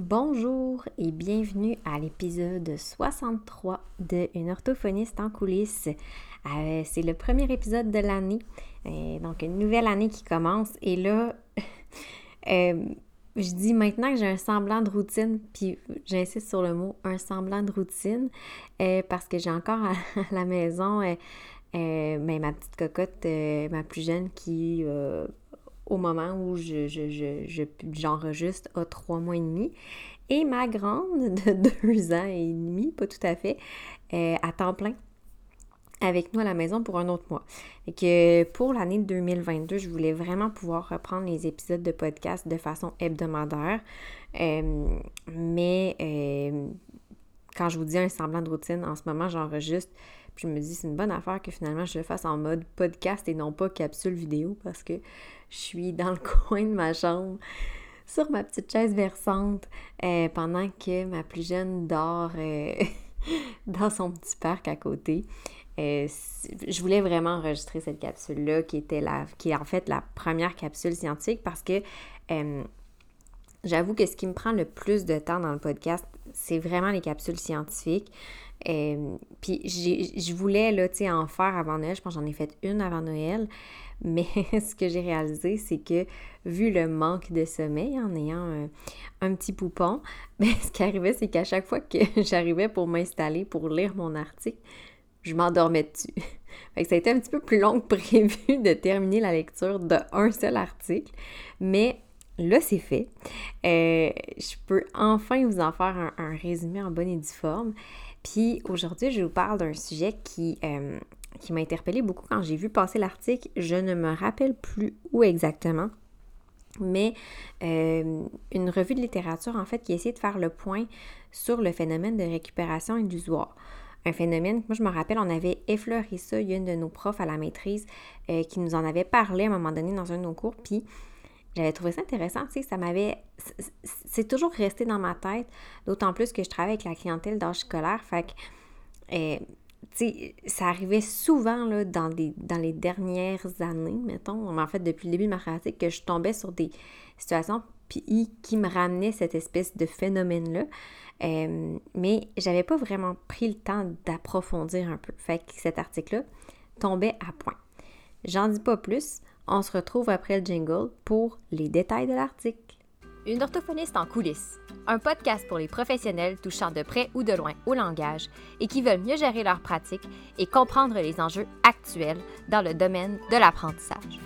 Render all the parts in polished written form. Bonjour et bienvenue à l'épisode 63 de Une orthophoniste en coulisses. C'est le premier épisode de l'année, donc une nouvelle année qui commence. Et là, je dis maintenant que j'ai un semblant de routine, puis j'insiste sur le mot « un semblant de routine » parce que j'ai encore à la maison ma petite cocotte, ma plus jeune qui... au moment où j'enregistre à 3 mois et demi. Et ma grande de 2 ans et demi, pas tout à fait, à temps plein, avec nous à la maison pour un autre mois. Et que pour l'année 2022, je voulais vraiment pouvoir reprendre les épisodes de podcast de façon hebdomadaire. Quand je vous dis un semblant de routine, en ce moment, j'enregistre. Puis je me dis, c'est une bonne affaire que finalement je le fasse en mode podcast et non pas capsule vidéo parce que je suis dans le coin de ma chambre, sur ma petite chaise versante, pendant que ma plus jeune dort dans son petit parc à côté. Je voulais vraiment enregistrer cette capsule-là qui est en fait la première capsule scientifique parce que j'avoue que ce qui me prend le plus de temps dans le podcast, c'est vraiment les capsules scientifiques. Puis je voulais là, en faire avant Noël, je pense que j'en ai fait une avant Noël, mais ce que j'ai réalisé, c'est que vu le manque de sommeil en ayant un petit poupon, bien, ce qui arrivait, c'est qu'à chaque fois que j'arrivais pour m'installer, pour lire mon article, je m'endormais dessus. Fait que ça a été un petit peu plus long que prévu de terminer la lecture d'un seul article, mais là, c'est fait. Je peux enfin vous en faire un résumé en bonne et due forme. Puis aujourd'hui, je vous parle d'un sujet qui m'a interpellée beaucoup quand j'ai vu passer l'article. Je ne me rappelle plus où exactement, mais une revue de littérature, en fait, qui essayait de faire le point sur le phénomène de récupération illusoire. Un phénomène que moi, je me rappelle, on avait effleuré ça. Il y a une de nos profs à la maîtrise qui nous en avait parlé à un moment donné dans un de nos cours, puis j'avais trouvé ça intéressant, tu sais, c'est toujours resté dans ma tête, d'autant plus que je travaille avec la clientèle d'âge scolaire, fait que, tu sais, ça arrivait souvent, là, dans les dernières années, mettons, en fait, depuis le début de ma pratique, que je tombais sur des situations qui me ramenaient cette espèce de phénomène-là, mais j'avais pas vraiment pris le temps d'approfondir un peu, fait que cet article-là tombait à point. J'en dis pas plus. On se retrouve après le jingle pour les détails de l'article. Une orthophoniste en coulisses, un podcast pour les professionnels touchant de près ou de loin au langage et qui veulent mieux gérer leur pratique et comprendre les enjeux actuels dans le domaine de l'apprentissage.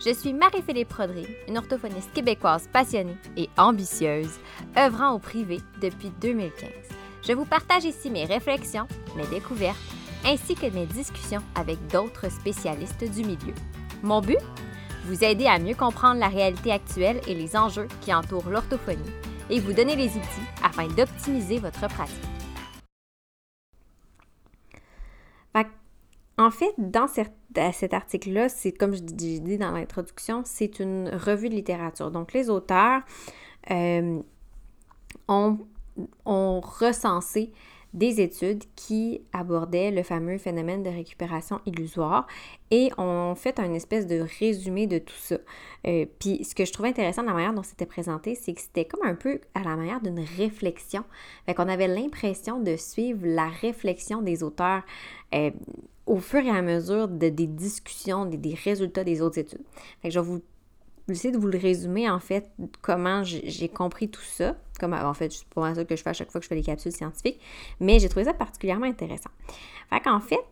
Je suis Marie-Philippe Rodré, une orthophoniste québécoise passionnée et ambitieuse, œuvrant au privé depuis 2015. Je vous partage ici mes réflexions, mes découvertes, ainsi que mes discussions avec d'autres spécialistes du milieu. Mon but? Vous aider à mieux comprendre la réalité actuelle et les enjeux qui entourent l'orthophonie et vous donner les outils afin d'optimiser votre pratique. En fait, dans cet article-là, c'est comme je dis dans l'introduction, c'est une revue de littérature. Donc, les auteurs ont recensé des études qui abordaient le fameux phénomène de récupération illusoire et on fait un espèce de résumé de tout ça. Puis ce que je trouvais intéressant de la manière dont c'était présenté, c'est que c'était comme un peu à la manière d'une réflexion. Fait qu'on avait l'impression de suivre la réflexion des auteurs au fur et à mesure des discussions, des résultats des autres études. Fait que je vais vous essayer de vous le résumer, en fait, comment j'ai compris tout ça. Comme, en fait, c'est pas ça que je fais à chaque fois que je fais les capsules scientifiques, mais j'ai trouvé ça particulièrement intéressant. Fait qu'en fait,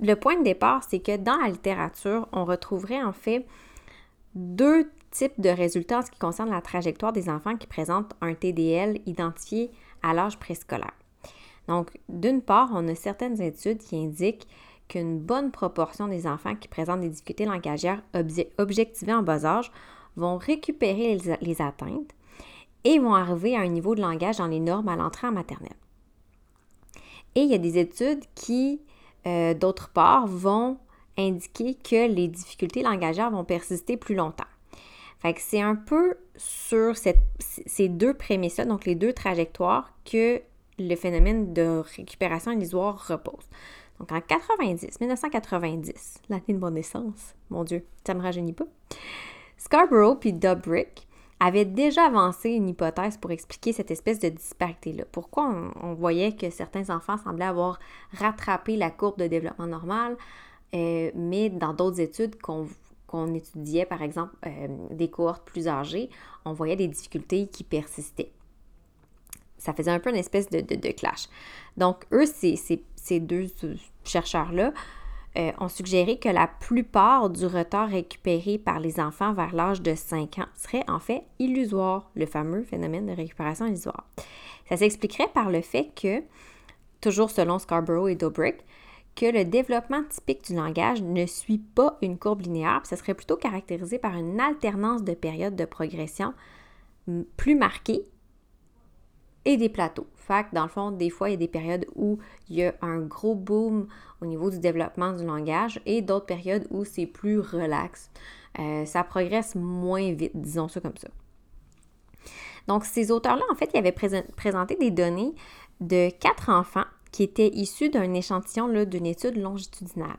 le point de départ, c'est que dans la littérature, on retrouverait en fait 2 types de résultats en ce qui concerne la trajectoire des enfants qui présentent un TDL identifié à l'âge préscolaire. Donc, d'une part, on a certaines études qui indiquent qu'une bonne proportion des enfants qui présentent des difficultés langagières objectivées en bas âge vont récupérer les atteintes et vont arriver à un niveau de langage dans les normes à l'entrée en maternelle. Et il y a des études qui, d'autre part, vont indiquer que les difficultés langagières vont persister plus longtemps. Fait que c'est un peu sur ces 2 prémisses-là, donc les 2 trajectoires, que le phénomène de récupération illusoire repose. Donc, en 1990, l'année de mon naissance, mon Dieu, ça ne me rajeunit pas, Scarborough puis Dobrich avait déjà avancé une hypothèse pour expliquer cette espèce de disparité-là. Pourquoi on voyait que certains enfants semblaient avoir rattrapé la courbe de développement normal, mais dans d'autres études qu'on étudiait, par exemple, des cohortes plus âgées, on voyait des difficultés qui persistaient. Ça faisait un peu une espèce de clash. Donc, eux, ces deux chercheurs-là, ont suggéré que la plupart du retard récupéré par les enfants vers l'âge de 5 ans serait en fait illusoire, le fameux phénomène de récupération illusoire. Ça s'expliquerait par le fait que, toujours selon Scarborough et Dobrich, que le développement typique du langage ne suit pas une courbe linéaire, puis ça serait plutôt caractérisé par une alternance de périodes de progression plus marquées et des plateaux. Fait que dans le fond, des fois, il y a des périodes où il y a un gros boom au niveau du développement du langage et d'autres périodes où c'est plus relax. Ça progresse moins vite, disons ça comme ça. Donc, ces auteurs-là, en fait, ils avaient présenté des données de 4 enfants qui étaient issus d'un échantillon là, d'une étude longitudinale.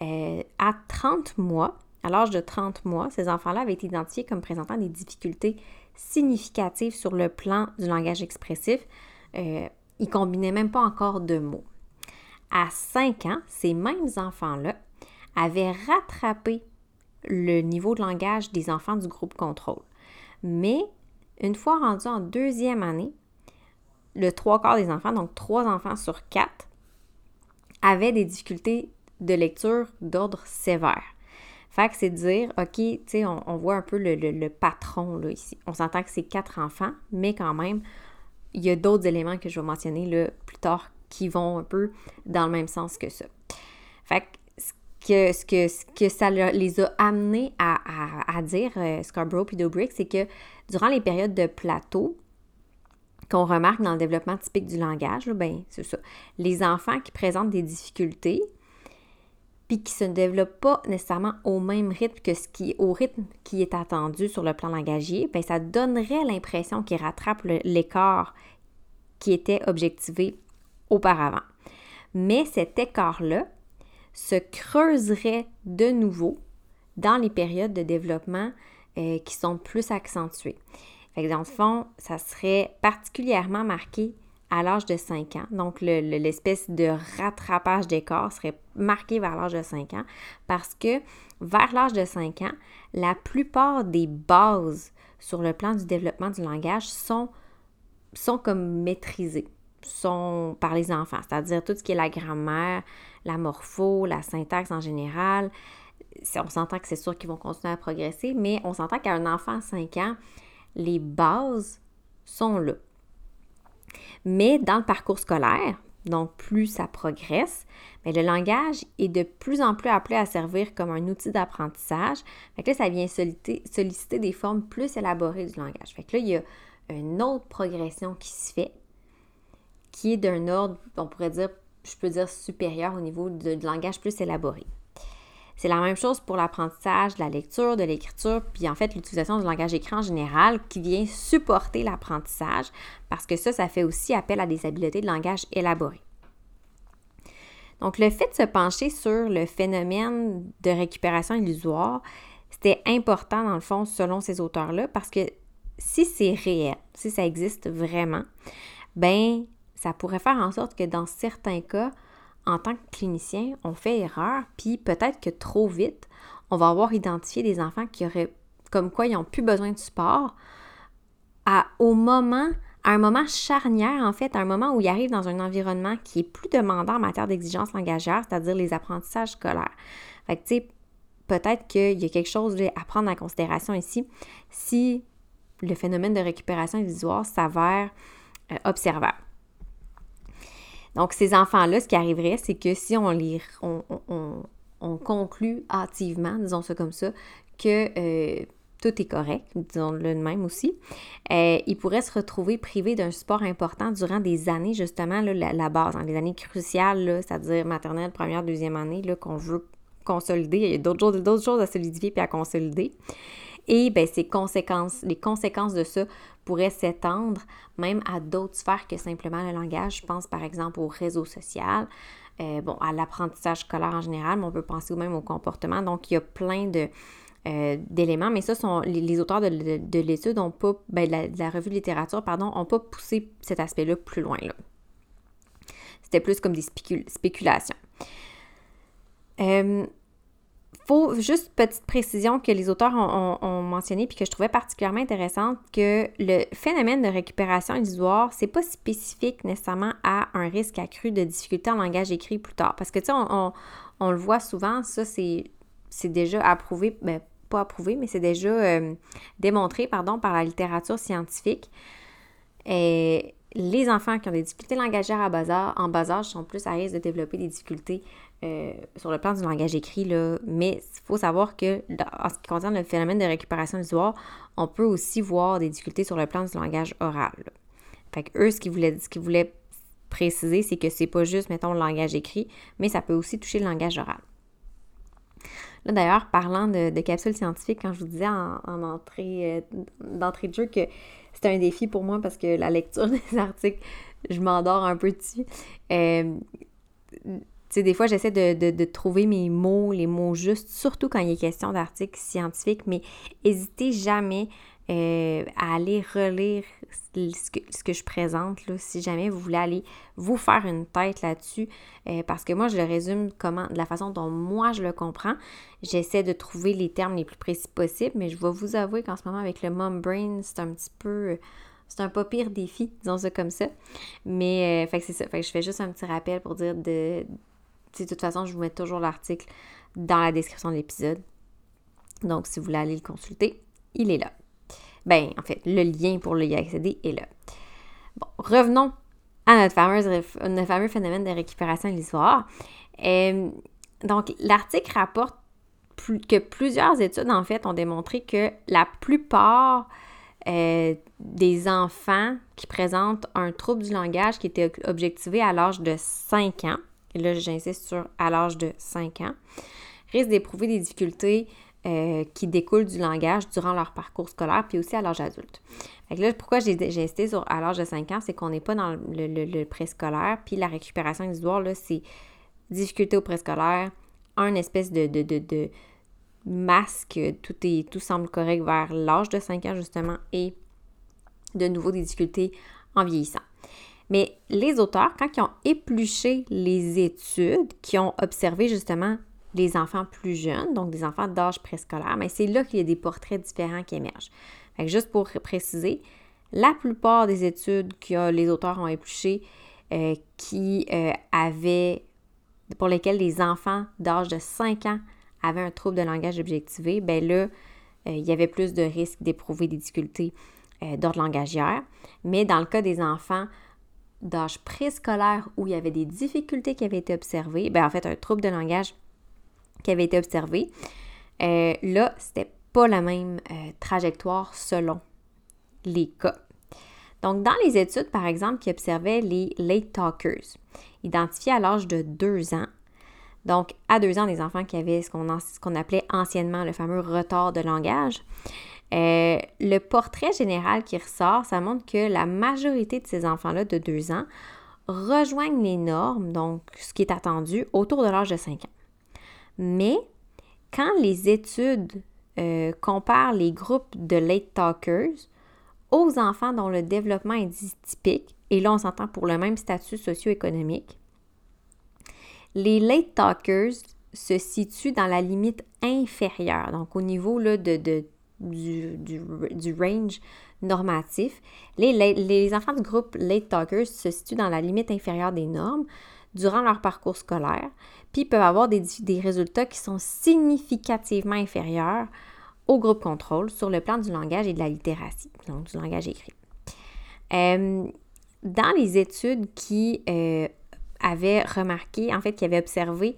À 30 mois, à l'âge de 30 mois, ces enfants-là avaient été identifiés comme présentant des difficultés significatives sur le plan du langage expressif. Ils ne combinaient même pas encore de mots. À 5 ans, ces mêmes enfants-là avaient rattrapé le niveau de langage des enfants du groupe contrôle. Mais une fois rendus en deuxième année, le 3/4 des enfants, donc 3 enfants sur 4, avaient des difficultés de lecture d'ordre sévère. Fait que c'est de dire, OK, tu sais, on voit un peu le patron là, ici. On s'entend que c'est 4 enfants, mais quand même, il y a d'autres éléments que je vais mentionner là, plus tard qui vont un peu dans le même sens que ça. Fait que ce que ça les a amenés à dire, Scarborough et Dobrich, c'est que durant les périodes de plateau qu'on remarque dans le développement typique du langage, là, ben c'est ça. Les enfants qui présentent des difficultés, puis qui ne se développent pas nécessairement au même rythme que au rythme qui est attendu sur le plan langagier, bien, ça donnerait l'impression qu'ils rattrapent l'écart qui était objectivé auparavant. Mais cet écart-là se creuserait de nouveau dans les périodes de développement qui sont plus accentuées. Fait que dans le fond, ça serait particulièrement marqué à l'âge de 5 ans. Donc, l'espèce de rattrapage d'écart serait marqué vers l'âge de 5 ans parce que vers l'âge de 5 ans, la plupart des bases sur le plan du développement du langage sont comme maîtrisées par les enfants, c'est-à-dire tout ce qui est la grammaire, la morpho, la syntaxe en général. On s'entend que c'est sûr qu'ils vont continuer à progresser, mais on s'entend qu'à un enfant à 5 ans, les bases sont là. Mais dans le parcours scolaire, donc plus ça progresse, mais le langage est de plus en plus appelé à servir comme un outil d'apprentissage. Fait que là, ça vient solliciter des formes plus élaborées du langage. Fait que là, il y a une autre progression qui se fait, qui est d'un ordre, on pourrait dire, je peux dire supérieur au niveau du langage plus élaboré. C'est la même chose pour l'apprentissage de la lecture, de l'écriture, puis en fait l'utilisation du langage écrit en général qui vient supporter l'apprentissage parce que ça fait aussi appel à des habiletés de langage élaborées. Donc le fait de se pencher sur le phénomène de récupération illusoire, c'était important dans le fond selon ces auteurs-là parce que si c'est réel, si ça existe vraiment, ben ça pourrait faire en sorte que dans certains cas, en tant que clinicien, on fait erreur, puis peut-être que trop vite, on va avoir identifié des enfants qui auraient, comme quoi ils n'ont plus besoin de support, à un moment charnière, en fait, à un moment où ils arrivent dans un environnement qui est plus demandant en matière d'exigence langagière, c'est-à-dire les apprentissages scolaires. Fait que, tu sais, peut-être qu'il y a quelque chose à prendre en considération ici, si le phénomène de récupération illusoire s'avère observable. Donc, ces enfants-là, ce qui arriverait, c'est que si on conclut hâtivement, disons ça comme ça, que tout est correct, disons-le de même aussi, ils pourraient se retrouver privés d'un support important durant des années, justement, là, la base, hein, les années cruciales, là, c'est-à-dire maternelle, première, deuxième année, là, qu'on veut consolider. Il y a d'autres choses à solidifier puis à consolider. Et bien, les conséquences de ça pourraient s'étendre même à d'autres sphères que simplement le langage. Je pense par exemple au réseau social, à l'apprentissage scolaire en général, mais on peut penser même au comportement. Donc, il y a plein d'éléments, mais ça, les auteurs de l'étude n'ont pas, de la revue de littérature, pardon, n'ont pas poussé cet aspect-là plus loin, là. C'était plus comme des spéculations. Faut juste petite précision que les auteurs ont mentionné puis que je trouvais particulièrement intéressante, que le phénomène de récupération illusoire, c'est pas spécifique nécessairement à un risque accru de difficulté en langage écrit plus tard. Parce que tu sais, on le voit souvent, ça c'est déjà approuvé, pas approuvé, mais c'est déjà démontré, par la littérature scientifique. Et les enfants qui ont des difficultés langagières en bas âge sont plus à risque de développer des difficultés sur le plan du langage écrit, là. Mais il faut savoir que, en ce qui concerne le phénomène de récupération illusoire, on peut aussi voir des difficultés sur le plan du langage oral, là. Fait que eux, ce qu'ils voulaient préciser, c'est que c'est pas juste, mettons, le langage écrit, mais ça peut aussi toucher le langage oral. Là, d'ailleurs, parlant de capsules scientifiques, quand je vous disais d'entrée de jeu que c'était un défi pour moi parce que la lecture des articles, je m'endors un peu dessus. Tu sais, des fois, j'essaie de trouver les mots justes, surtout quand il est question d'articles scientifiques, mais n'hésitez jamais à aller relire ce que je présente, là, si jamais vous voulez aller vous faire une tête là-dessus, parce que moi, je le résume de la façon dont moi, je le comprends. J'essaie de trouver les termes les plus précis possibles, mais je vais vous avouer qu'en ce moment, avec le mom brain, c'est un petit peu... C'est un pas pire défi, disons ça comme ça. Mais, fait que c'est ça. Fait que je fais juste un petit rappel pour dire de toute façon, je vous mets toujours l'article dans la description de l'épisode. Donc, si vous voulez aller le consulter, il est là. Ben, en fait, le lien pour y accéder est là. Bon, revenons à notre fameux phénomène de récupération illusoire. Donc, l'article rapporte que plusieurs études, en fait, ont démontré que la plupart des enfants qui présentent un trouble du langage qui était objectivé à l'âge de 5 ans, et là, j'insiste sur à l'âge de 5 ans, risquent d'éprouver des difficultés qui découlent du langage durant leur parcours scolaire, puis aussi à l'âge adulte. Fait que là, pourquoi j'ai insisté sur à l'âge de 5 ans, c'est qu'on n'est pas dans le préscolaire, puis la récupération illusoire, là, c'est difficulté au préscolaire, un espèce de masque, tout semble correct vers l'âge de 5 ans, justement, et de nouveau des difficultés en vieillissant. Mais les auteurs, quand ils ont épluché les études qui ont observé, justement, les enfants plus jeunes, donc des enfants d'âge préscolaire, mais c'est là qu'il y a des portraits différents qui émergent. Fait que juste pour préciser, la plupart des études que les auteurs ont épluchées pour lesquelles les enfants d'âge de 5 ans avaient un trouble de langage objectivé, ben là, il y avait plus de risques d'éprouver des difficultés d'ordre langagière. Mais dans le cas des enfants d'âge préscolaire où il y avait des difficultés qui avaient été observées, ben en fait, un trouble de langage qui avait été observé, là, c'était pas la même trajectoire selon les cas. Donc, dans les études, par exemple, qui observaient les late talkers, identifiés à l'âge de 2 ans, donc à 2 ans, des enfants qui avaient ce qu'on appelait anciennement le fameux retard de langage, le portrait général qui ressort, ça montre que la majorité de ces enfants-là de 2 ans rejoignent les normes, donc ce qui est attendu, autour de l'âge de 5 ans. Mais quand les études comparent les groupes de late talkers aux enfants dont le développement est dystypique, et là on s'entend pour le même statut socio-économique, les late talkers se situent dans la limite inférieure, donc au niveau là, du range normatif. Les enfants du groupe late talkers se situent dans la limite inférieure des normes durant leur parcours scolaire, puis peuvent avoir des résultats qui sont significativement inférieurs au groupe contrôle sur le plan du langage et de la littératie, donc du langage écrit. Dans les études qui avaient remarqué, en fait, qui avaient observé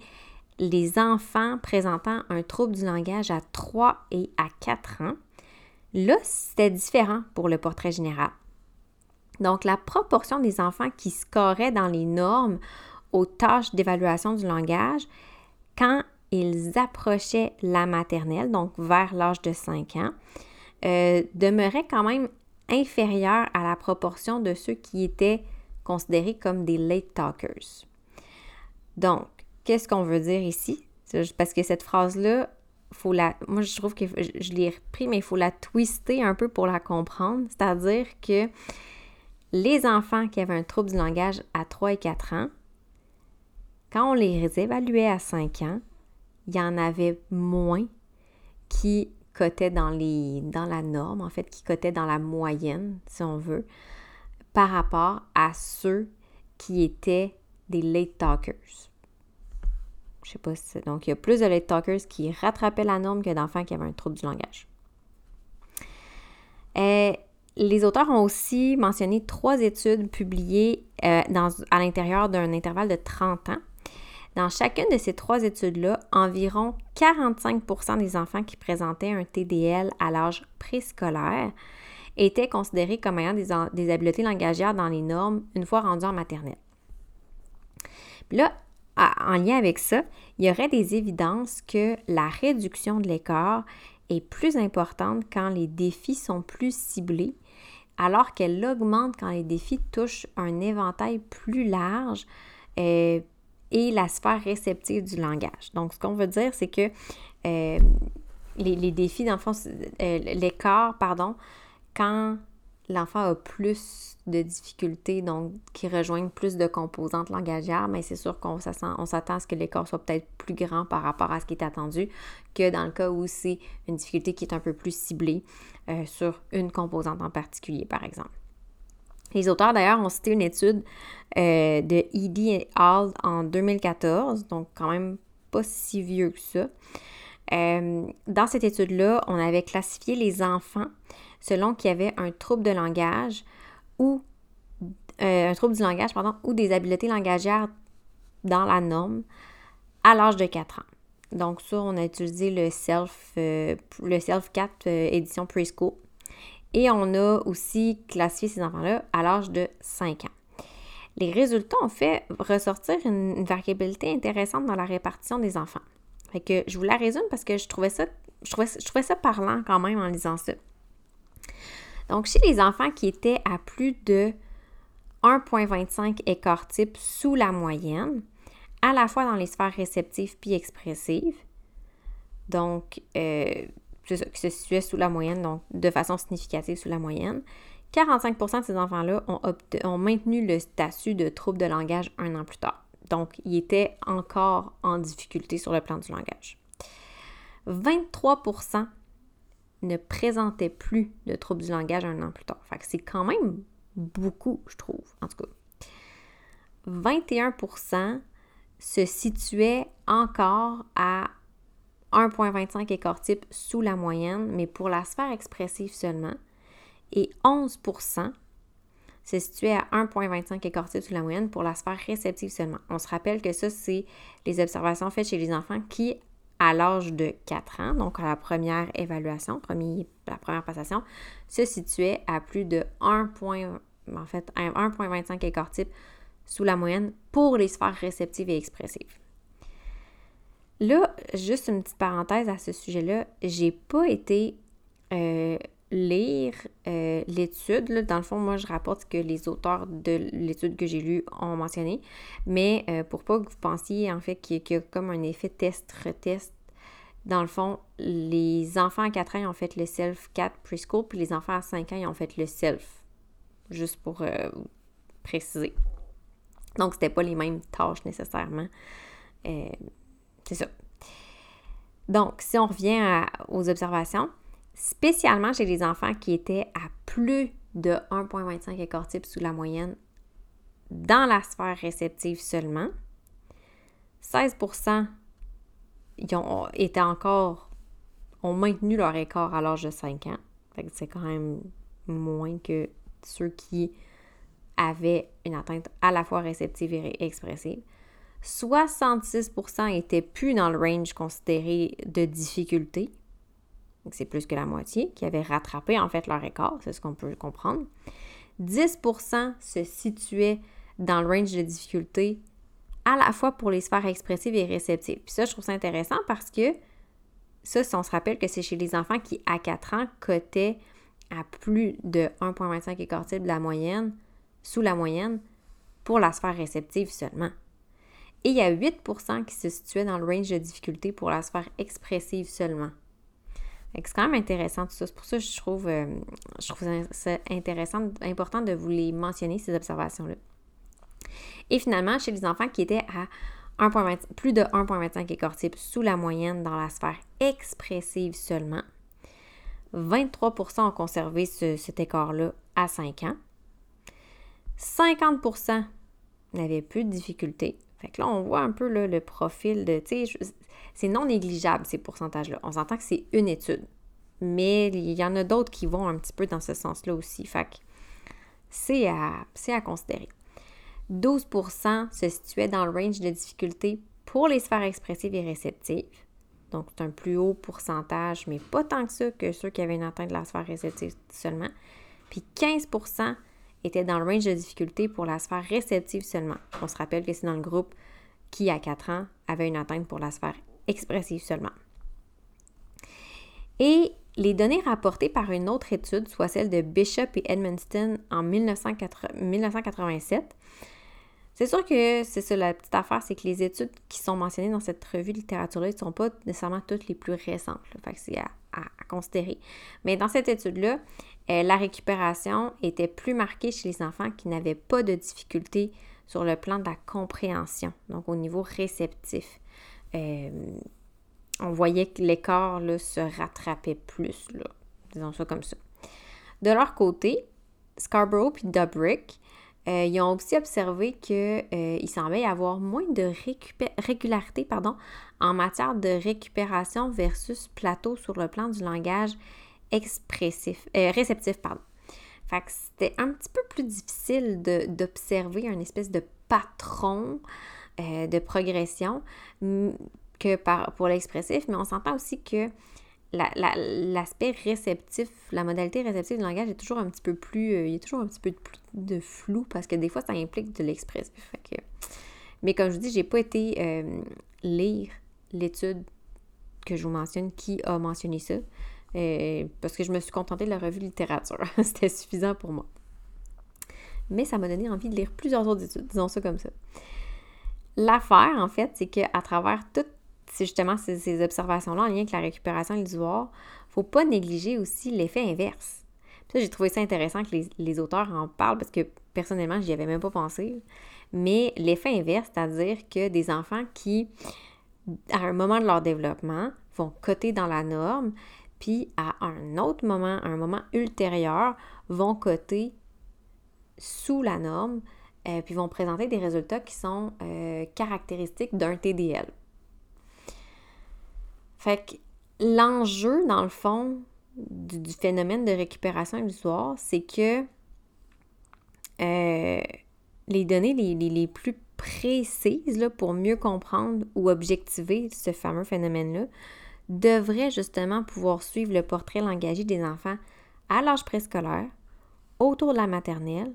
les enfants présentant un trouble du langage à 3 et à 4 ans, là, c'était différent pour le portrait général. Donc, la proportion des enfants qui scoraient dans les normes aux tâches d'évaluation du langage quand ils approchaient la maternelle, donc vers l'âge de 5 ans, demeurait quand même inférieure à la proportion de ceux qui étaient considérés comme des late talkers. Donc, qu'est-ce qu'on veut dire ici? Parce que cette phrase-là, faut la... Moi, je trouve que je l'ai repris, mais il faut la twister un peu pour la comprendre. C'est-à-dire que les enfants qui avaient un trouble du langage à 3 et 4 ans, quand on les évaluait à 5 ans, il y en avait moins qui cotaient dans la norme, en fait, qui cotaient dans la moyenne, si on veut, par rapport à ceux qui étaient des late talkers. Je sais pas si c'est... Donc, il y a plus de late talkers qui rattrapaient la norme que d'enfants qui avaient un trouble du langage. Les auteurs ont aussi mentionné 3 études publiées à l'intérieur d'un intervalle de 30 ans. Dans chacune de ces 3 études-là, environ 45% des enfants qui présentaient un TDL à l'âge préscolaire étaient considérés comme ayant des habiletés langagières dans les normes une fois rendus en maternelle. Puis là, en lien avec ça, il y aurait des évidences que la réduction de l'écart est plus importante quand les défis sont plus ciblés, alors qu'elle augmente quand les défis touchent un éventail plus large et la sphère réceptive du langage. Donc, ce qu'on veut dire, c'est que les défis, dans le fond, l'écart, quand l'enfant a plus de difficultés, donc qui rejoignent plus de composantes langagières, mais c'est sûr qu'on s'attend à ce que l'écart soit peut-être plus grand par rapport à ce qui est attendu que dans le cas où c'est une difficulté qui est un peu plus ciblée sur une composante en particulier, par exemple. Les auteurs, d'ailleurs, ont cité une étude de Edie et Hald en 2014, donc quand même pas si vieux que ça. Dans cette étude-là, on avait classifié les enfants selon qu'il y avait un trouble de langage ou ou des habiletés langagières dans la norme à l'âge de 4 ans. Donc ça, on a utilisé le CELF 4 édition preschool et on a aussi classifié ces enfants-là à l'âge de 5 ans. Les résultats ont fait ressortir une variabilité intéressante dans la répartition des enfants. Fait que je vous la résume parce que je trouvais ça parlant quand même en lisant ça. Donc, chez les enfants qui étaient à plus de 1,25 écart type sous la moyenne, à la fois dans les sphères réceptives puis expressives, donc c'est ça, qui se situait sous la moyenne, donc de façon significative sous la moyenne, 45% de ces enfants-là ont maintenu le statut de trouble de langage 1 an plus tard. Donc, ils étaient encore en difficulté sur le plan du langage. 23% ne présentaient plus de troubles du langage 1 an plus tard. Fait que c'est quand même beaucoup, je trouve, en tout cas. 21% se situaient encore à 1,25 écart type sous la moyenne, mais pour la sphère expressive seulement. Et 11% se situait à 1,25 écart type sous la moyenne pour la sphère réceptive seulement. On se rappelle que ça, c'est les observations faites chez les enfants qui, à l'âge de 4 ans, donc à la première évaluation, la première passation, se situait à plus de 1,25 écart type sous la moyenne pour les sphères réceptives et expressives. Là, juste une petite parenthèse à ce sujet-là, j'ai pas été lire l'étude. Là. Dans le fond, moi, je rapporte ce que les auteurs de l'étude que j'ai lue ont mentionné, mais pour pas que vous pensiez, en fait, qu'il y a comme un effet test-retest. Dans le fond, les enfants à 4 ans, ils ont fait le CELF 4 preschool, puis les enfants à 5 ans, ils ont fait le CELF, juste pour préciser. Donc, c'était pas les mêmes tâches, nécessairement. C'est ça. Donc, si on revient aux observations, spécialement chez les enfants qui étaient à plus de 1,25 écart type sous la moyenne dans la sphère réceptive seulement, 16% ont maintenu leur écart à l'âge de 5 ans. Fait que c'est quand même moins que ceux qui avaient une atteinte à la fois réceptive et expressive. 66% n'étaient plus dans le range considéré de difficulté. Donc, c'est plus que la moitié, qui avaient rattrapé, en fait, leur écart. C'est ce qu'on peut comprendre. 10% se situaient dans le range de difficulté à la fois pour les sphères expressives et réceptives. Puis ça, je trouve ça intéressant parce que ça, si on se rappelle que c'est chez les enfants qui, à 4 ans, cotaient à plus de 1,25 écart type de la moyenne, sous la moyenne, pour la sphère réceptive seulement. et il y a 8% qui se situaient dans le range de difficulté pour la sphère expressive seulement. C'est quand même intéressant tout ça. C'est pour ça que je trouve ça intéressant, important de vous les mentionner, ces observations-là. Et finalement, chez les enfants qui étaient à plus de 1,25 écart type sous la moyenne dans la sphère expressive seulement, 23% ont conservé cet écart-là à 5 ans. 50% n'avaient plus de difficultés. Fait que là, on voit un peu là, le profil de... C'est non négligeable, ces pourcentages-là. On s'entend que c'est une étude. Mais il y en a d'autres qui vont un petit peu dans ce sens-là aussi. Fait que c'est à considérer. 12% se situaient dans le range de difficulté pour les sphères expressives et réceptives. Donc, c'est un plus haut pourcentage, mais pas tant que ça que ceux qui avaient une atteinte de la sphère réceptive seulement. Puis 15% étaient dans le range de difficulté pour la sphère réceptive seulement. On se rappelle que c'est dans le groupe qui, à 4 ans, avait une atteinte pour la sphère expressive seulement. Et les données rapportées par une autre étude, soit celle de Bishop et Edmundston en 1987, c'est sûr que c'est ça la petite affaire, c'est que les études qui sont mentionnées dans cette revue de littérature-là ne sont pas nécessairement toutes les plus récentes. Là. Fait que c'est à considérer. Mais dans cette étude-là, la récupération était plus marquée chez les enfants qui n'avaient pas de difficultés sur le plan de la compréhension, donc au niveau réceptif. On voyait que l'écart là, se rattrapait plus, là, disons ça comme ça. De leur côté, Scarborough puis Dobrich, ils ont aussi observé qu'il semblait y avoir moins de régularité en matière de récupération versus plateau sur le plan du langage réceptif. Fait que c'était un petit peu plus difficile d'observer une espèce de patron de progression que pour l'expressif, mais on s'entend aussi que l'aspect réceptif, la modalité réceptive du langage est toujours un petit peu plus... il y a toujours un petit peu de flou parce que des fois, ça implique de l'expressif. Fait que, mais comme je vous dis, j'ai pas été lire l'étude que je vous mentionne qui a mentionné ça. Parce que je me suis contentée de la revue de littérature. C'était suffisant pour moi. Mais ça m'a donné envie de lire plusieurs autres études, disons ça comme ça. L'affaire, en fait, c'est qu'à travers toutes justement ces observations-là en lien avec la récupération illusoire, il ne faut pas négliger aussi l'effet inverse. Puis ça, j'ai trouvé ça intéressant que les auteurs en parlent parce que personnellement, j'y avais même pas pensé. Mais l'effet inverse, c'est-à-dire que des enfants qui, à un moment de leur développement, vont coter dans la norme, puis à un autre moment, à un moment ultérieur, vont coter sous la norme, puis vont présenter des résultats qui sont caractéristiques d'un TDL. Fait que l'enjeu, dans le fond, du phénomène de récupération illusoire, c'est que les données les plus précises là, pour mieux comprendre ou objectiver ce fameux phénomène-là, devrait justement pouvoir suivre le portrait langagier des enfants à l'âge préscolaire, autour de la maternelle,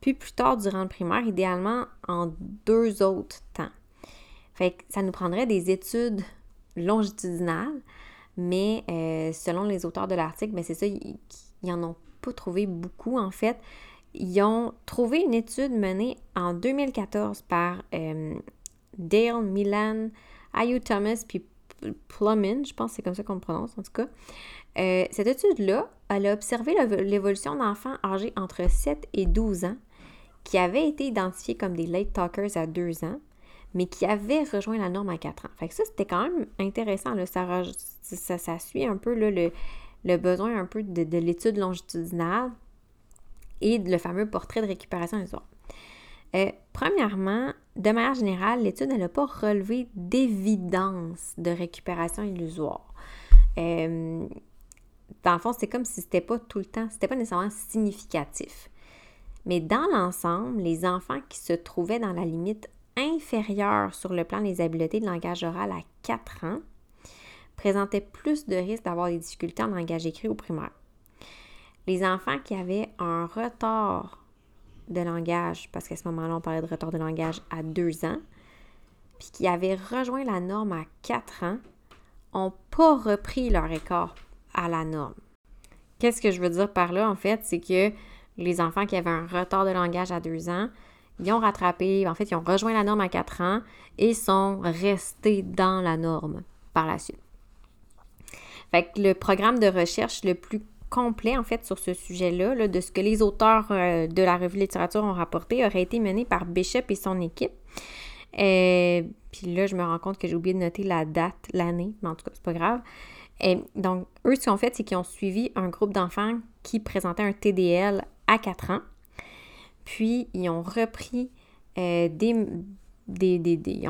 puis plus tard durant le primaire, idéalement en 2 autres temps. Fait que ça nous prendrait des études longitudinales, mais selon les auteurs de l'article, bien c'est ça, ils n'en ont pas trouvé beaucoup en fait. Ils ont trouvé une étude menée en 2014 par Dale, Milan, Ayou Thomas, puis Plomin, je pense que c'est comme ça qu'on le prononce en tout cas. Cette étude-là, elle a observé l'évolution d'enfants âgés entre 7 et 12 ans qui avaient été identifiés comme des late talkers à 2 ans, mais qui avaient rejoint la norme à 4 ans. Fait que ça, c'était quand même intéressant. Là. Ça suit un peu là, le besoin un peu de l'étude longitudinale et le fameux portrait de récupération illusoire. Premièrement, de manière générale, l'étude n'a pas relevé d'évidence de récupération illusoire. Dans le fond, c'est comme si c'était pas tout le temps, c'était pas nécessairement significatif. Mais dans l'ensemble, les enfants qui se trouvaient dans la limite inférieure sur le plan des habiletés de langage oral à 4 ans présentaient plus de risques d'avoir des difficultés en langage écrit au primaire. Les enfants qui avaient un retard de langage, parce qu'à ce moment-là, on parlait de retard de langage à 2 ans, puis qui avaient rejoint la norme à 4 ans, n'ont pas repris leur écart à la norme. Qu'est-ce que je veux dire par là, en fait? C'est que les enfants qui avaient un retard de langage à 2 ans Ils ont rattrapé, en fait, ils ont rejoint la norme à 4 ans et sont restés dans la norme par la suite. Fait que le programme de recherche le plus complet, en fait, sur ce sujet-là, là, de ce que les auteurs de la revue Littérature ont rapporté, aurait été mené par Bishop et son équipe. Puis là, je me rends compte que j'ai oublié de noter la date, l'année, mais en tout cas, c'est pas grave. Et donc, eux, ce qu'ils ont fait, c'est qu'ils ont suivi un groupe d'enfants qui présentait un TDL à 4 ans. Puis, ils ont repris en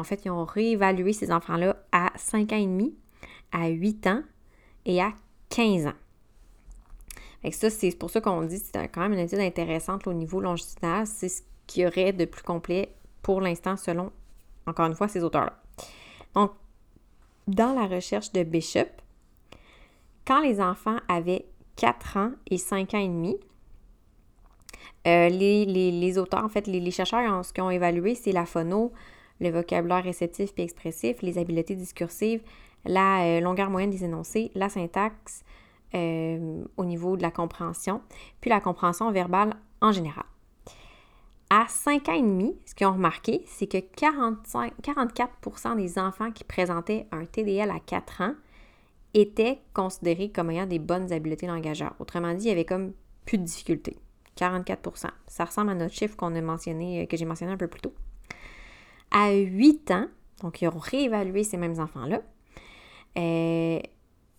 fait, ils ont réévalué ces enfants-là à 5 ans et demi, à 8 ans et à 15 ans. Fait que ça, c'est pour ça qu'on dit que c'est quand même une étude intéressante là, au niveau longitudinal. C'est ce qu'il y aurait de plus complet pour l'instant, selon, encore une fois, ces auteurs-là. Donc, dans la recherche de Bishop, quand les enfants avaient 4 ans et 5 ans et demi, les auteurs, en fait, les chercheurs, ce qu'ils ont évalué, c'est la phono, le vocabulaire réceptif et expressif, les habiletés discursives, la longueur moyenne des énoncés, la syntaxe au niveau de la compréhension, puis la compréhension verbale en général. À 5 ans et demi, ce qu'ils ont remarqué, c'est que 44% des enfants qui présentaient un TDL à 4 ans étaient considérés comme ayant des bonnes habiletés langagières. Autrement dit, il y avait comme plus de difficultés. 44%. Ça ressemble à notre chiffre que j'ai mentionné un peu plus tôt. À 8 ans, donc ils ont réévalué ces mêmes enfants-là,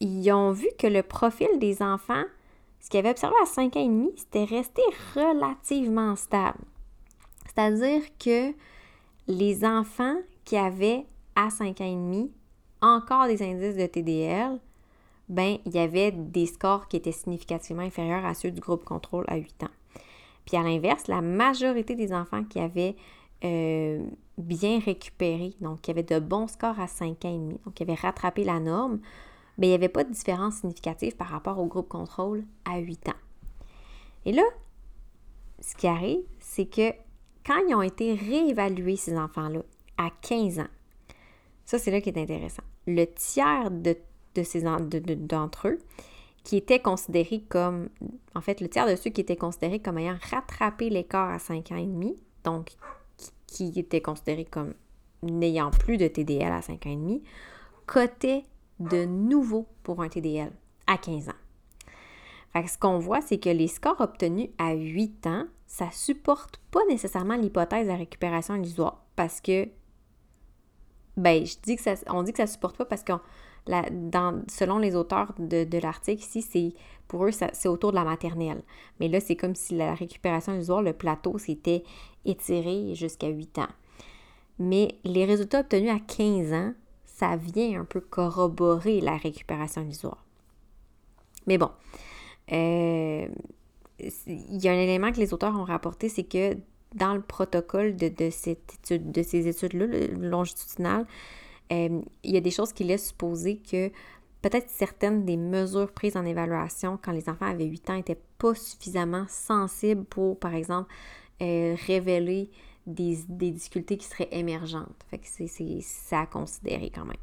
ils ont vu que le profil des enfants, ce qu'ils avaient observé à 5 ans et demi, c'était resté relativement stable. C'est-à-dire que les enfants qui avaient à 5 ans et demi encore des indices de TDL, ben, il y avait des scores qui étaient significativement inférieurs à ceux du groupe contrôle à 8 ans. Puis à l'inverse, la majorité des enfants qui avaient bien récupéré, donc qui avaient de bons scores à 5 ans et demi, donc qui avaient rattrapé la norme, bien, il n'y avait pas de différence significative par rapport au groupe contrôle à 8 ans. Et là, ce qui arrive, c'est que quand ils ont été réévalués, ces enfants-là, à 15 ans, ça, c'est là qui est intéressant. Le tiers d'entre eux qui étaient considérés comme, en fait, le tiers de ceux qui étaient considérés comme ayant rattrapé l'écart à 5 ans et demi, donc qui étaient considérés comme n'ayant plus de TDL à 5 ans et demi, cotaient de nouveau pour un TDL à 15 ans. Fait que ce qu'on voit, c'est que les scores obtenus à 8 ans, ça ne supporte pas nécessairement l'hypothèse de la récupération illusoire parce que, ben, on dit que ça ne supporte pas parce que selon les auteurs de l'article, ici, pour eux, c'est autour de la maternelle. Mais là, c'est comme si la récupération illusoire, le plateau, s'était étiré jusqu'à 8 ans. Mais les résultats obtenus à 15 ans, ça vient un peu corroborer la récupération illusoire. Mais bon, il y a un élément que les auteurs ont rapporté, c'est que dans le protocole de ces études-là, longitudinales, il y a des choses qui laissent supposer que peut-être certaines des mesures prises en évaluation quand les enfants avaient 8 ans n'étaient pas suffisamment sensibles pour, par exemple, révéler des difficultés qui seraient émergentes. Fait que c'est à considérer quand même.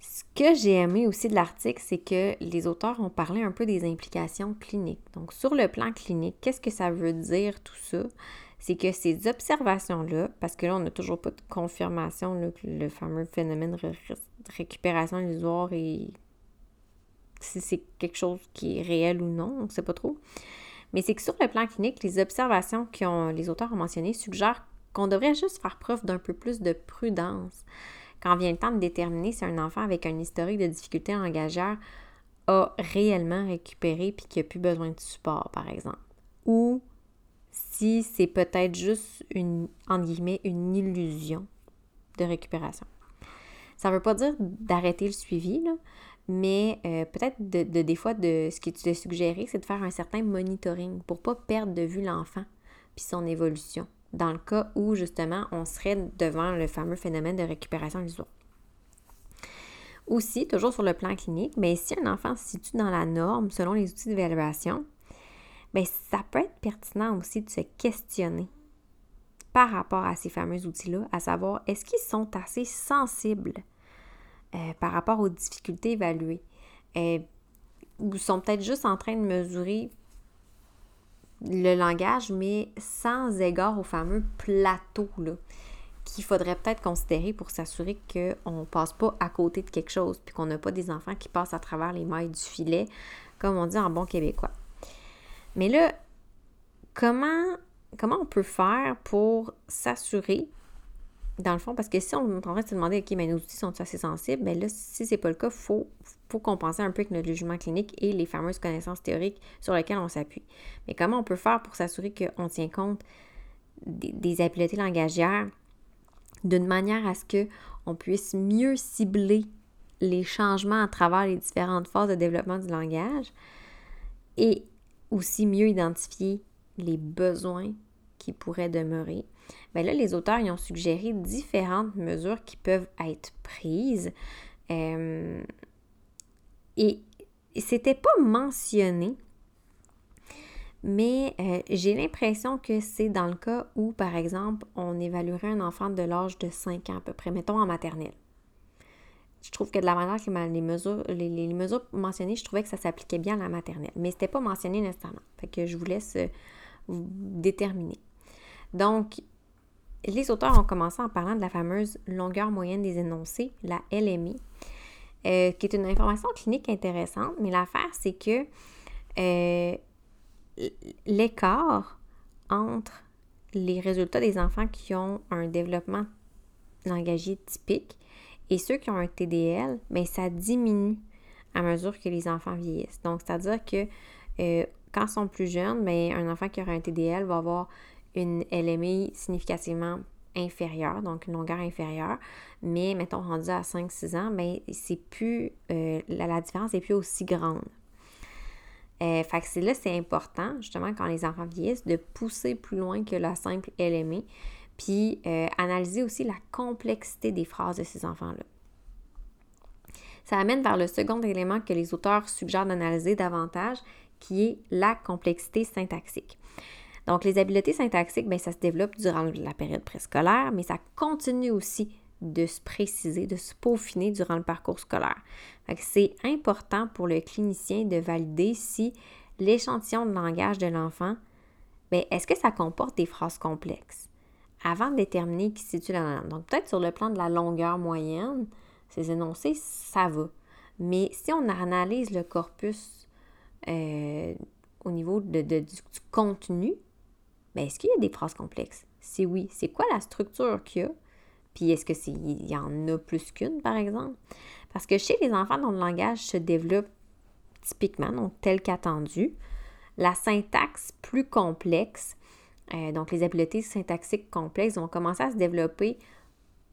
Ce que j'ai aimé aussi de l'article, c'est que les auteurs ont parlé un peu des implications cliniques. Donc, sur le plan clinique, qu'est-ce que ça veut dire tout ça? C'est que ces observations-là, parce que là, on n'a toujours pas de confirmation là, que le fameux phénomène de récupération illusoire et si c'est quelque chose qui est réel ou non, on ne sait pas trop. Mais c'est que sur le plan clinique, les observations que les auteurs ont mentionnées suggèrent qu'on devrait juste faire preuve d'un peu plus de prudence quand vient le temps de déterminer si un enfant avec un historique de difficultés langagières a réellement récupéré puis qu'il n'a plus besoin de support, par exemple. Ou si c'est peut-être juste une illusion de récupération. Ça ne veut pas dire d'arrêter le suivi, là, mais peut-être des fois, ce qui est suggéré, c'est de faire un certain monitoring pour ne pas perdre de vue l'enfant puis son évolution, dans le cas où, justement, on serait devant le fameux phénomène de récupération illusoire. Aussi, toujours sur le plan clinique, mais si un enfant se situe dans la norme selon les outils d'évaluation, bien, ça peut être pertinent aussi de se questionner par rapport à ces fameux outils-là, à savoir, est-ce qu'ils sont assez sensibles par rapport aux difficultés évaluées? Ou sont peut-être juste en train de mesurer le langage, mais sans égard au fameux plateau là, qu'il faudrait peut-être considérer pour s'assurer qu'on ne passe pas à côté de quelque chose, puis qu'on n'a pas des enfants qui passent à travers les mailles du filet, comme on dit en bon québécois. Mais là, comment on peut faire pour s'assurer, dans le fond, parce que si on est en train de se demander, OK, mais nos outils sont assez sensibles, bien là, si c'est pas le cas, il faut compenser un peu avec notre jugement clinique et les fameuses connaissances théoriques sur lesquelles on s'appuie. Mais comment on peut faire pour s'assurer qu'on tient compte des habiletés langagières d'une manière à ce qu'on puisse mieux cibler les changements à travers les différentes phases de développement du langage et aussi mieux identifier les besoins qui pourraient demeurer? Bien là, les auteurs, ils ont suggéré différentes mesures qui peuvent être prises. Et c'était pas mentionné, mais j'ai l'impression que c'est dans le cas où, par exemple, on évaluerait un enfant de l'âge de 5 ans à peu près, mettons en maternelle. Je trouve que de la manière que les mesures mentionnées, je trouvais que ça s'appliquait bien à la maternelle, mais c'était pas mentionné nécessairement. Fait que je vous laisse vous déterminer. Donc, les auteurs ont commencé en parlant de la fameuse longueur moyenne des énoncés, la LME, qui est une information clinique intéressante, mais l'affaire, c'est que l'écart entre les résultats des enfants qui ont un développement langagier typique et ceux qui ont un TDL, bien, ça diminue à mesure que les enfants vieillissent. Donc, c'est-à-dire que quand ils sont plus jeunes, bien, un enfant qui aura un TDL va avoir une LMI significativement inférieure, donc une longueur inférieure, mais mettons rendu à 5-6 ans, bien, c'est plus, la différence n'est plus aussi grande. Fait que c'est important, justement, quand les enfants vieillissent, de pousser plus loin que la simple LMI, puis analyser aussi la complexité des phrases de ces enfants-là. Ça amène vers le second élément que les auteurs suggèrent d'analyser davantage, qui est la complexité syntaxique. Donc, les habiletés syntaxiques, bien, ça se développe durant la période préscolaire, mais ça continue aussi de se préciser, de se peaufiner durant le parcours scolaire. Fait que c'est important pour le clinicien de valider si l'échantillon de langage de l'enfant, bien, est-ce que ça comporte des phrases complexes avant de déterminer qui se situe là-dedans. Donc, peut-être sur le plan de la longueur moyenne, ces énoncés, ça va. Mais si on analyse le corpus au niveau du contenu, bien, est-ce qu'il y a des phrases complexes? Si oui, c'est quoi la structure qu'il y a? Puis est-ce qu'il y en a plus qu'une, par exemple? Parce que chez les enfants dont le langage se développe typiquement, donc tel qu'attendu, la syntaxe plus complexe, donc les habiletés syntaxiques complexes, vont commencer à se développer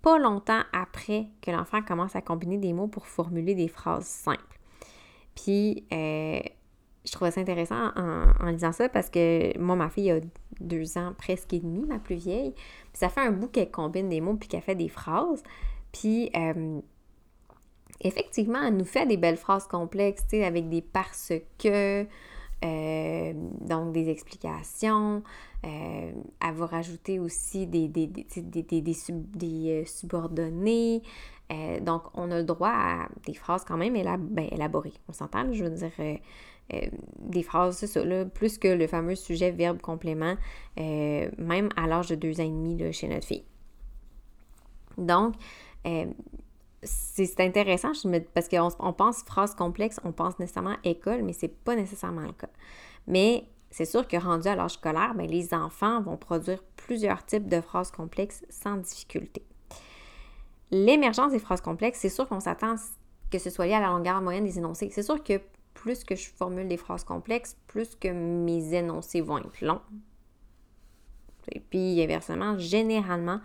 pas longtemps après que l'enfant commence à combiner des mots pour formuler des phrases simples. Puis, je trouvais ça intéressant en lisant ça parce que moi, ma fille a 2 ans presque et demi, ma plus vieille. Puis ça fait un bout qu'elle combine des mots puis qu'elle fait des phrases. Puis, effectivement, elle nous fait des belles phrases complexes, tu sais, avec des « parce que », donc des explications. Elle va rajouter aussi des subordonnées. Donc, on a le droit à des phrases quand même élaborées. On s'entend, là, je veux dire... des phrases, c'est ça, là, plus que le fameux sujet, verbe, complément, même à l'âge de 2 ans et demi là, chez notre fille. Donc, c'est intéressant parce qu'on pense phrase complexe, on pense nécessairement école, mais c'est pas nécessairement le cas. Mais c'est sûr que rendu à l'âge scolaire, bien, les enfants vont produire plusieurs types de phrases complexes sans difficulté. L'émergence des phrases complexes, c'est sûr qu'on s'attend que ce soit lié à la longueur moyenne des énoncés. C'est sûr que plus que je formule des phrases complexes, plus que mes énoncés vont être longs. Et puis, inversement, généralement,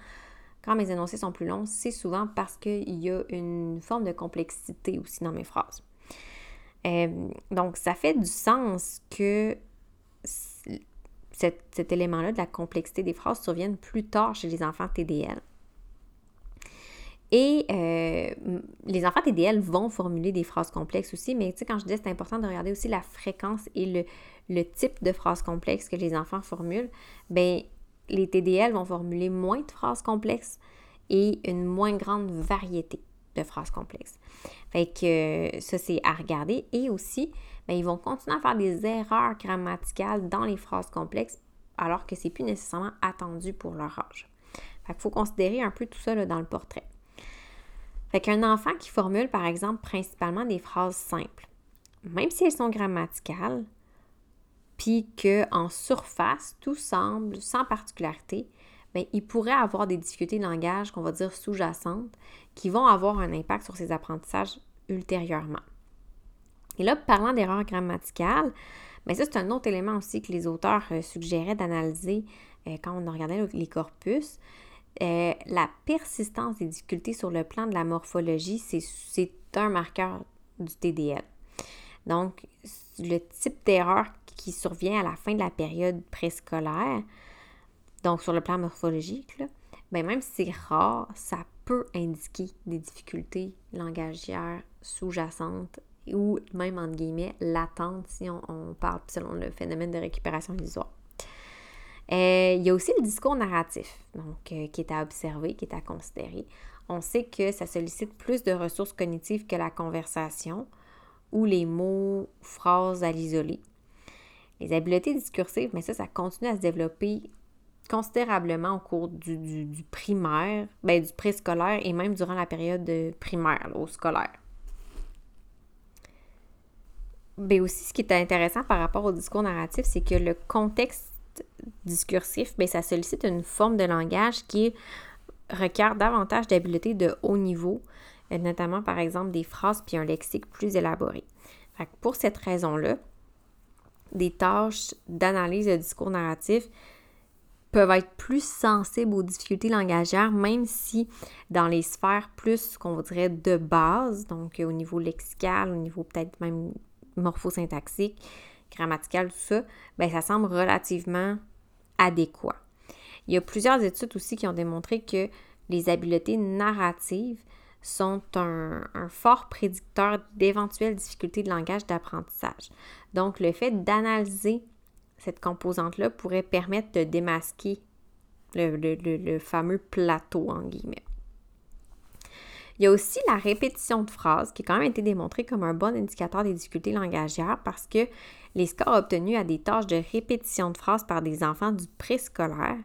quand mes énoncés sont plus longs, c'est souvent parce qu'il y a une forme de complexité aussi dans mes phrases. Donc, ça fait du sens que cet élément-là de la complexité des phrases survienne plus tard chez les enfants TDL. Et les enfants TDL vont formuler des phrases complexes aussi, mais tu sais, quand je dis c'est important de regarder aussi la fréquence et le type de phrases complexes que les enfants formulent, bien, les TDL vont formuler moins de phrases complexes et une moins grande variété de phrases complexes. Fait que ça, c'est à regarder. Et aussi, bien, ils vont continuer à faire des erreurs grammaticales dans les phrases complexes alors que c'est plus nécessairement attendu pour leur âge. Fait qu'il faut considérer un peu tout ça là, dans le portrait. Fait qu'un enfant qui formule, par exemple, principalement des phrases simples, même si elles sont grammaticales, puis qu'en surface, tout semble sans particularité, bien, il pourrait avoir des difficultés de langage, qu'on va dire sous-jacentes, qui vont avoir un impact sur ses apprentissages ultérieurement. Et là, parlant d'erreurs grammaticales, bien ça, c'est un autre élément aussi que les auteurs suggéraient d'analyser quand on regardait les corpus. La persistance des difficultés sur le plan de la morphologie, c'est un marqueur du TDL. Donc, le type d'erreur qui survient à la fin de la période préscolaire, donc sur le plan morphologique, là, ben même si c'est rare, ça peut indiquer des difficultés langagières sous-jacentes ou même, entre guillemets, latentes si on parle selon le phénomène de récupération visuelle. Il y a aussi le discours narratif, donc qui est à observer, qui est à considérer. On sait que ça sollicite plus de ressources cognitives que la conversation ou les mots, phrases à l'isolé. Les habiletés discursives, mais ça continue à se développer considérablement au cours du primaire, bien, du préscolaire et même durant la période primaire, là, au scolaire. Mais aussi, ce qui est intéressant par rapport au discours narratif, c'est que le contexte discursif, bien, ça sollicite une forme de langage qui requiert davantage d'habiletés de haut niveau, notamment par exemple des phrases puis un lexique plus élaboré. Fait que pour cette raison-là, des tâches d'analyse de discours narratif peuvent être plus sensibles aux difficultés langagières, même si dans les sphères plus, qu'on dirait, de base, donc au niveau lexical, au niveau peut-être même morphosyntaxique, grammatical, tout ça, bien, ça semble relativement adéquat. Il y a plusieurs études aussi qui ont démontré que les habiletés narratives sont un fort prédicteur d'éventuelles difficultés de langage d'apprentissage. Donc, le fait d'analyser cette composante-là pourrait permettre de démasquer le fameux plateau, en guillemets. Il y a aussi la répétition de phrases qui a quand même été démontrée comme un bon indicateur des difficultés langagières parce que les scores obtenus à des tâches de répétition de phrases par des enfants du préscolaire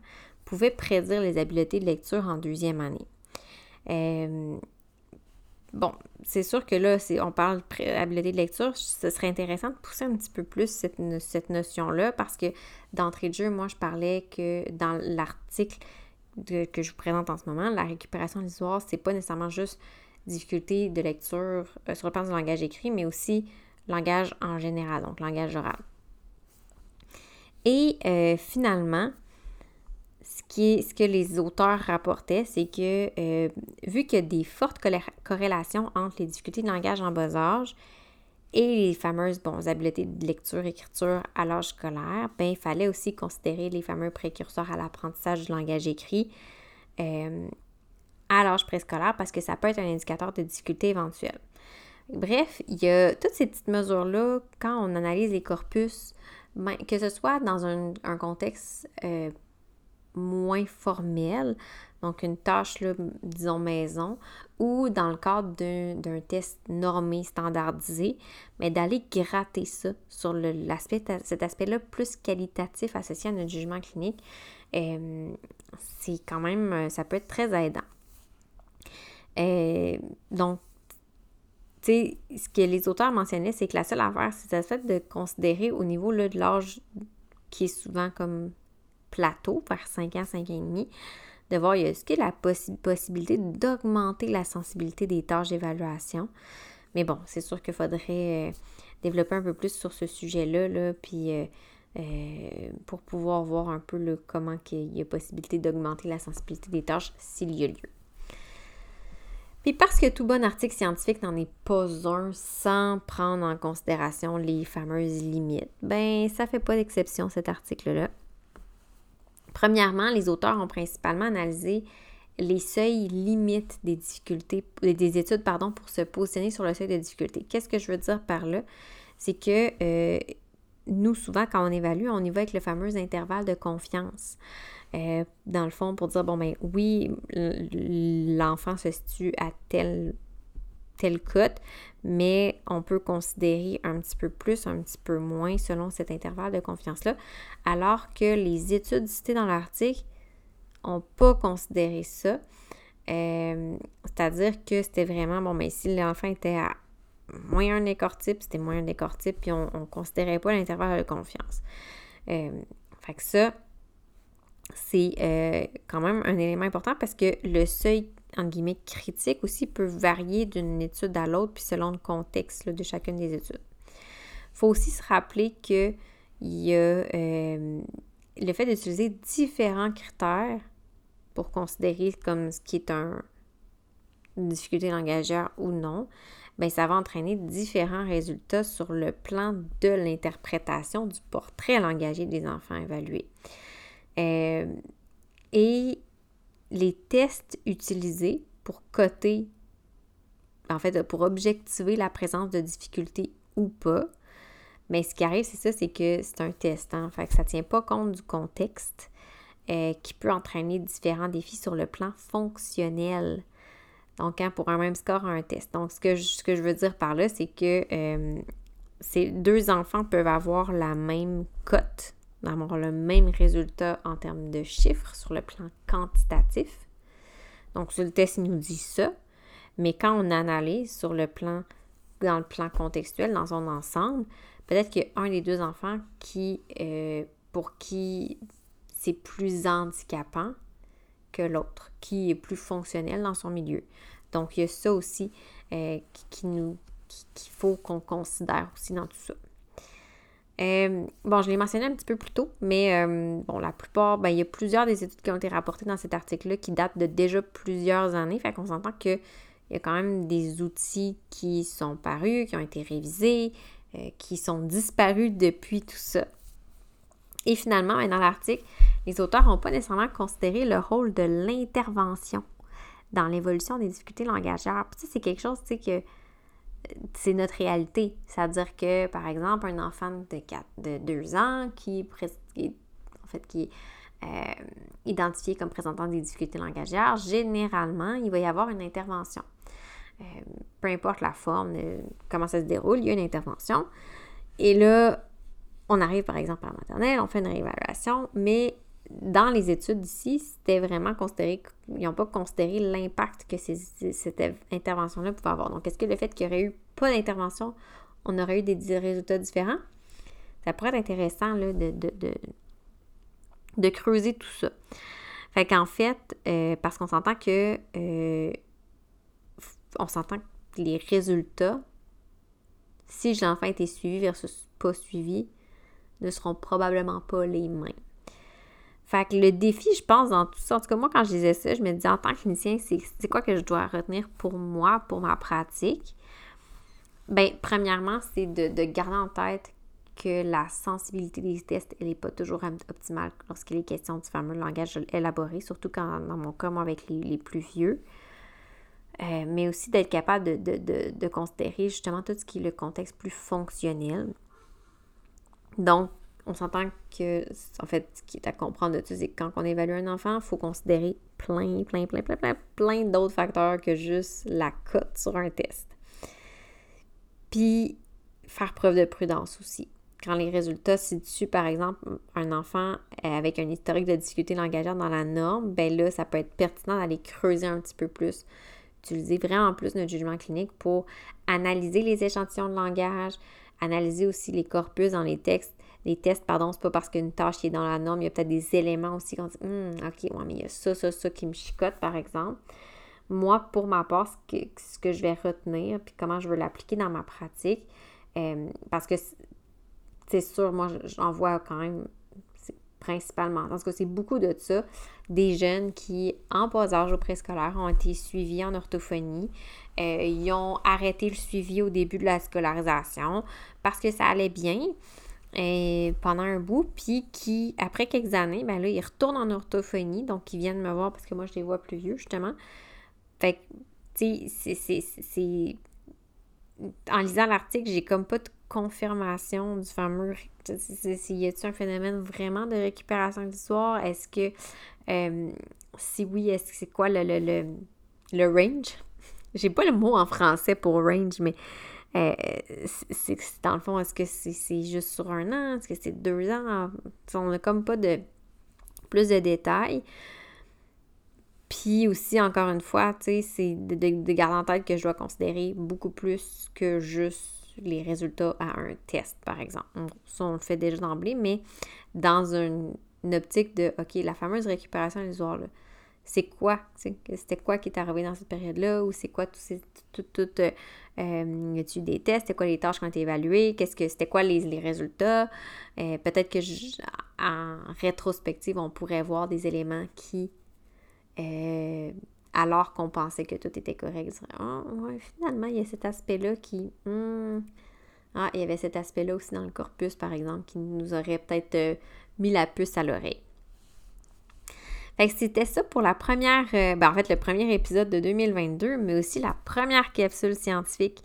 pouvaient prédire les habiletés de lecture en deuxième année. Bon, c'est sûr que là, on parle d'habileté de lecture, ce serait intéressant de pousser un petit peu plus cette notion-là parce que d'entrée de jeu, moi, je parlais que dans l'article que je vous présente en ce moment, la récupération illusoire, c'est pas nécessairement juste difficulté de lecture sur le plan du langage écrit, mais aussi langage en général, donc langage oral. Et finalement, ce que les auteurs rapportaient, c'est que vu qu'il y a des fortes corrélations entre les difficultés de langage en bas âge et les fameuses habiletés de lecture-écriture à l'âge scolaire, bien, il fallait aussi considérer les fameux précurseurs à l'apprentissage du langage écrit à l'âge préscolaire parce que ça peut être un indicateur de difficultés éventuelles. Bref, il y a toutes ces petites mesures-là quand on analyse les corpus, bien, que ce soit dans un contexte moins formel, donc une tâche, là, disons maison, ou dans le cadre d'un test normé, standardisé, mais d'aller gratter ça sur cet aspect-là plus qualitatif associé à notre jugement clinique, c'est quand même, ça peut être très aidant. Donc, tu sais, ce que les auteurs mentionnaient, c'est que la seule affaire, c'est le fait de considérer au niveau là, de l'âge qui est souvent comme plateau, vers 5 ans, 5 ans et demi, de voir ce qu'il y a la possibilité d'augmenter la sensibilité des tâches d'évaluation. Mais bon, c'est sûr qu'il faudrait développer un peu plus sur ce sujet-là, là, puis pour pouvoir voir un peu comment il y a possibilité d'augmenter la sensibilité des tâches s'il y a lieu. Puis parce que tout bon article scientifique n'en est pas un sans prendre en considération les fameuses limites, bien, ça ne fait pas d'exception cet article-là. Premièrement, les auteurs ont principalement analysé les seuils limites des études, pour se positionner sur le seuil de difficulté. Qu'est-ce que je veux dire par là? C'est que nous, souvent, quand on évalue, on y va avec le fameux intervalle de confiance. Dans le fond, pour dire, bon, ben oui, l'enfant se situe à tel telle cote, mais on peut considérer un petit peu plus, un petit peu moins selon cet intervalle de confiance-là, alors que les études citées dans l'article n'ont pas considéré ça. C'est-à-dire que c'était vraiment, bon, mais si l'enfant était à moins un écart-type, c'était moins un écart-type, puis on ne considérait pas l'intervalle de confiance. Fait que ça, c'est quand même un élément important parce que le seuil, en guillemets, critique aussi peut varier d'une étude à l'autre, puis selon le contexte là, de chacune des études. Il faut aussi se rappeler qu'il y a le fait d'utiliser différents critères pour considérer comme ce qui est une difficulté langagière ou non, bien, ça va entraîner différents résultats sur le plan de l'interprétation du portrait langagier des enfants évalués. Et les tests utilisés pour coter, en fait, pour objectiver la présence de difficultés ou pas, mais ce qui arrive, c'est ça, c'est que c'est un test, hein, fait que ça ne tient pas compte du contexte qui peut entraîner différents défis sur le plan fonctionnel. Donc, hein, pour un même score, un test. Donc, ce que je veux dire par là, c'est que ces deux enfants peuvent avoir la même cote, d'avoir le même résultat en termes de chiffres sur le plan quantitatif. Donc, sur le test, il nous dit ça. Mais quand on analyse sur le plan, dans le plan contextuel, dans son ensemble, peut-être qu'il y a un des deux enfants pour qui c'est plus handicapant que l'autre, qui est plus fonctionnel dans son milieu. Donc, il y a ça aussi qu'il faut qu'on considère aussi dans tout ça. Bon, je l'ai mentionné un petit peu plus tôt, mais bon, la plupart, ben, il y a plusieurs des études qui ont été rapportées dans cet article-là qui datent de déjà plusieurs années. Fait qu'on s'entend qu'il y a quand même des outils qui sont parus, qui ont été révisés, qui sont disparus depuis tout ça. Et finalement, ben, dans l'article, les auteurs n'ont pas nécessairement considéré le rôle de l'intervention dans l'évolution des difficultés langagières. Puis, tu sais, c'est quelque chose, tu sais, que c'est notre réalité. C'est-à-dire que, par exemple, un enfant de 2 ans qui est identifié comme présentant des difficultés langagières, généralement, il va y avoir une intervention. Peu importe la forme, comment ça se déroule, il y a une intervention. Et là, on arrive, par exemple, à la maternelle, on fait une réévaluation, mais dans les études ici, c'était vraiment considéré, ils n'ont pas considéré l'impact que cette intervention-là pouvait avoir. Donc, est-ce que le fait qu'il n'y aurait eu pas d'intervention, on aurait eu des résultats différents? Ça pourrait être intéressant là, de creuser tout ça. Fait qu'en fait, parce qu'on s'entend que les résultats, si l'enfant a été suivi versus pas suivi, ne seront probablement pas les mêmes. Fait que le défi, je pense, dans tout ça, en tout cas, moi, quand je disais ça, je me disais, en tant que clinicien, c'est quoi que je dois retenir pour moi, pour ma pratique? Bien, premièrement, c'est de garder en tête que la sensibilité des tests, elle n'est pas toujours optimale lorsqu'il est question du fameux langage élaboré, surtout quand, dans mon cas, moi, avec les plus vieux. Mais aussi d'être capable de considérer, justement, tout ce qui est le contexte plus fonctionnel. Donc, on s'entend que, en fait, ce qui est à comprendre de tout, c'est que quand on évalue un enfant, il faut considérer plein d'autres facteurs que juste la cote sur un test. Puis, faire preuve de prudence aussi. Quand les résultats situent, par exemple, un enfant avec un historique de difficulté langagière dans la norme, bien là, ça peut être pertinent d'aller creuser un petit peu plus. Utiliser vraiment plus notre jugement clinique pour analyser les échantillons de langage, analyser aussi les corpus dans les tests, c'est pas parce qu'une tâche est dans la norme, il y a peut-être des éléments aussi qu'on dit « ok, ouais, mais il y a ça qui me chicote, par exemple. » Moi, pour ma part, ce que je vais retenir, puis comment je veux l'appliquer dans ma pratique, parce que c'est sûr, moi, j'en vois quand même, c'est principalement, en tout cas, c'est beaucoup de ça, des jeunes qui, en bas âge au préscolaire, ont été suivis en orthophonie. Ils ont arrêté le suivi au début de la scolarisation parce que ça allait bien pendant un bout, puis qui, après quelques années, ben là, ils retournent en orthophonie, donc ils viennent me voir parce que moi, je les vois plus vieux, justement. Fait que, tu sais, c'est... En lisant l'article, j'ai comme pas de confirmation du fameux... Y a-t-il un phénomène vraiment de récupération d'histoire? Est-ce que... si oui, est-ce que c'est quoi le range? J'ai pas le mot en français pour range, mais c'est dans le fond, est-ce que c'est juste sur 1 an? Est-ce que c'est 2 ans? On n'a comme pas de plus de détails. Puis aussi, encore une fois, tu sais, c'est de garder en tête que je dois considérer beaucoup plus que juste les résultats à un test, par exemple. Ça, on le fait déjà d'emblée, mais dans une optique de, OK, la fameuse récupération illusoire, c'est quoi? C'était quoi qui est arrivé dans cette période-là? Ou c'est quoi y a-tu des tests? C'était quoi les tâches qui ont été évaluées? C'était quoi les résultats? Peut-être que en rétrospective, on pourrait voir des éléments qui... alors qu'on pensait que tout était correct. Oh, ouais, finalement, il y a cet aspect-là qui... Ah, il y avait cet aspect-là aussi dans le corpus, par exemple, qui nous aurait peut-être mis la puce à l'oreille. Fait que c'était ça pour la première... en fait, le premier épisode de 2022, mais aussi la première capsule scientifique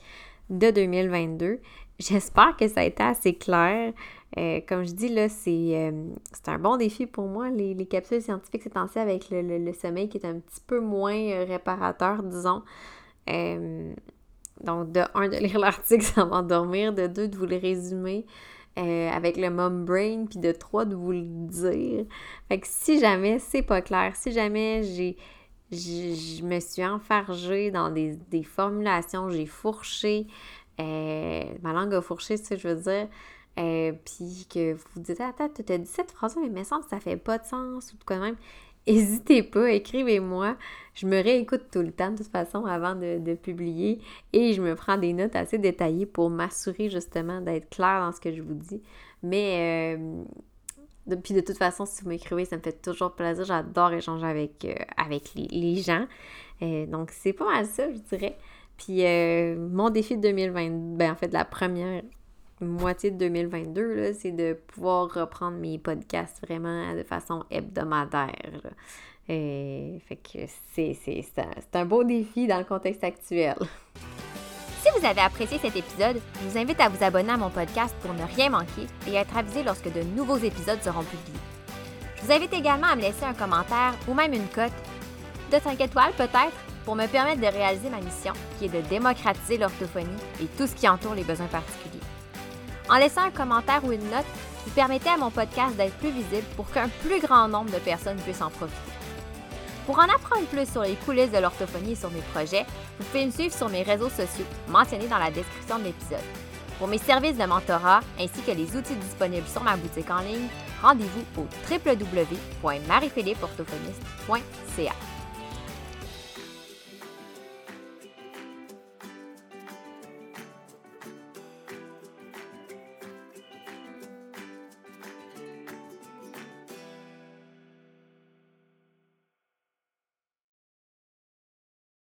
de 2022. J'espère que ça a été assez clair. Comme je dis, là, c'est un bon défi pour moi. Les capsules scientifiques, c'est pensé avec le sommeil qui est un petit peu moins réparateur, disons. Donc, de 1, de lire l'article sans m'endormir. De 2, de vous le résumer avec le mom brain. Puis de 3, de vous le dire. Fait que si jamais c'est pas clair, si jamais je me suis enfargée dans des formulations, j'ai fourché, ma langue a fourché, c'est ce que je veux dire. Puis que vous vous dites, attends, tu as dit cette phrase-là, mais il me semble que ça fait pas de sens ou de quoi même. N'hésitez pas, écrivez-moi. Je me réécoute tout le temps, de toute façon, avant de publier. Et je me prends des notes assez détaillées pour m'assurer justement d'être claire dans ce que je vous dis. Mais, puis de toute façon, si vous m'écrivez, ça me fait toujours plaisir. J'adore échanger avec les gens. Donc, c'est pas mal ça, je dirais. Puis, mon défi de 2020, en fait, la première moitié de 2022, là, c'est de pouvoir reprendre mes podcasts vraiment de façon hebdomadaire. Fait que c'est un beau défi dans le contexte actuel. Si vous avez apprécié cet épisode, je vous invite à vous abonner à mon podcast pour ne rien manquer et être avisé lorsque de nouveaux épisodes seront publiés. Je vous invite également à me laisser un commentaire ou même une cote de 5 étoiles peut-être pour me permettre de réaliser ma mission qui est de démocratiser l'orthophonie et tout ce qui entoure les besoins particuliers. En laissant un commentaire ou une note, vous permettez à mon podcast d'être plus visible pour qu'un plus grand nombre de personnes puissent en profiter. Pour en apprendre plus sur les coulisses de l'orthophonie et sur mes projets, vous pouvez me suivre sur mes réseaux sociaux mentionnés dans la description de l'épisode. Pour mes services de mentorat ainsi que les outils disponibles sur ma boutique en ligne, rendez-vous au www.mariphilippeorthophoniste.ca.